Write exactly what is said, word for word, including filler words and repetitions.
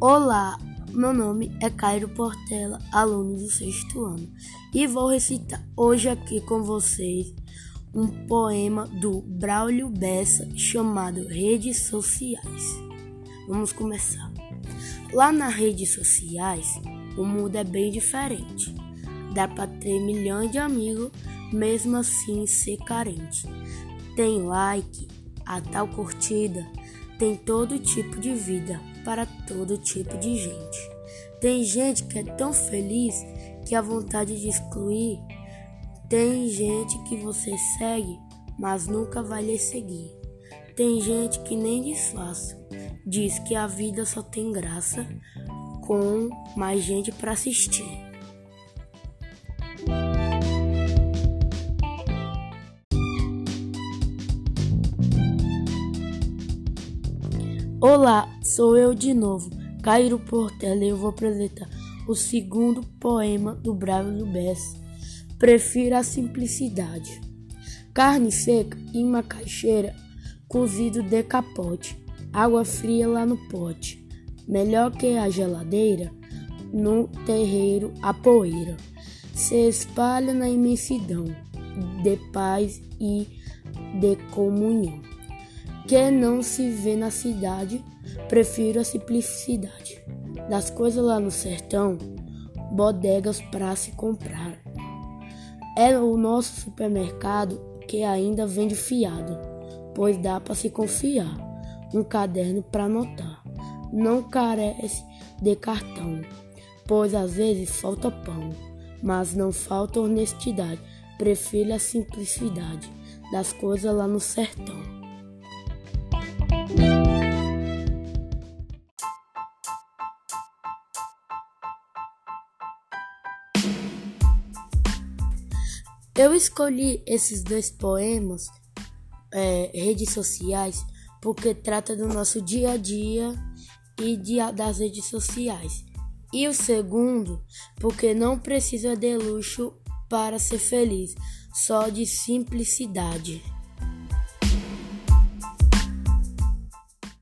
Olá, meu nome é Kairo Portela, aluno do sexto ano, e vou recitar hoje aqui com vocês um poema do Bráulio Bessa chamado Redes Sociais. Vamos começar. Lá nas redes sociais, o mundo é bem diferente. Dá pra ter milhões de amigos, mesmo assim ser carente. Tem like, a tal curtida, tem todo tipo de vida, para todo tipo de gente. Tem gente que é tão feliz que a vontade de excluir. Tem gente que você segue, mas nunca vai lhe seguir. Tem gente que nem disfarça, diz que a vida só tem graça com mais gente para assistir. Olá, sou eu de novo, Kairo Portela, e eu vou apresentar o segundo poema do Bráulio Bessa. Prefiro a simplicidade. Carne seca e macaxeira, cozido de capote, água fria lá no pote. Melhor que a geladeira, no terreiro a poeira se espalha na imensidão de paz e de comunhão. Que não se vê na cidade, prefiro a simplicidade. Das coisas lá no sertão, bodegas para se comprar. É o nosso supermercado que ainda vende fiado, pois dá para se confiar. Um caderno para anotar, não carece de cartão, pois às vezes falta pão, mas não falta honestidade. Prefiro a simplicidade das coisas lá no sertão. Eu escolhi esses dois poemas, é, redes sociais, porque trata do nosso dia a dia e de, das redes sociais. E o segundo, porque não precisa de luxo para ser feliz, só de simplicidade.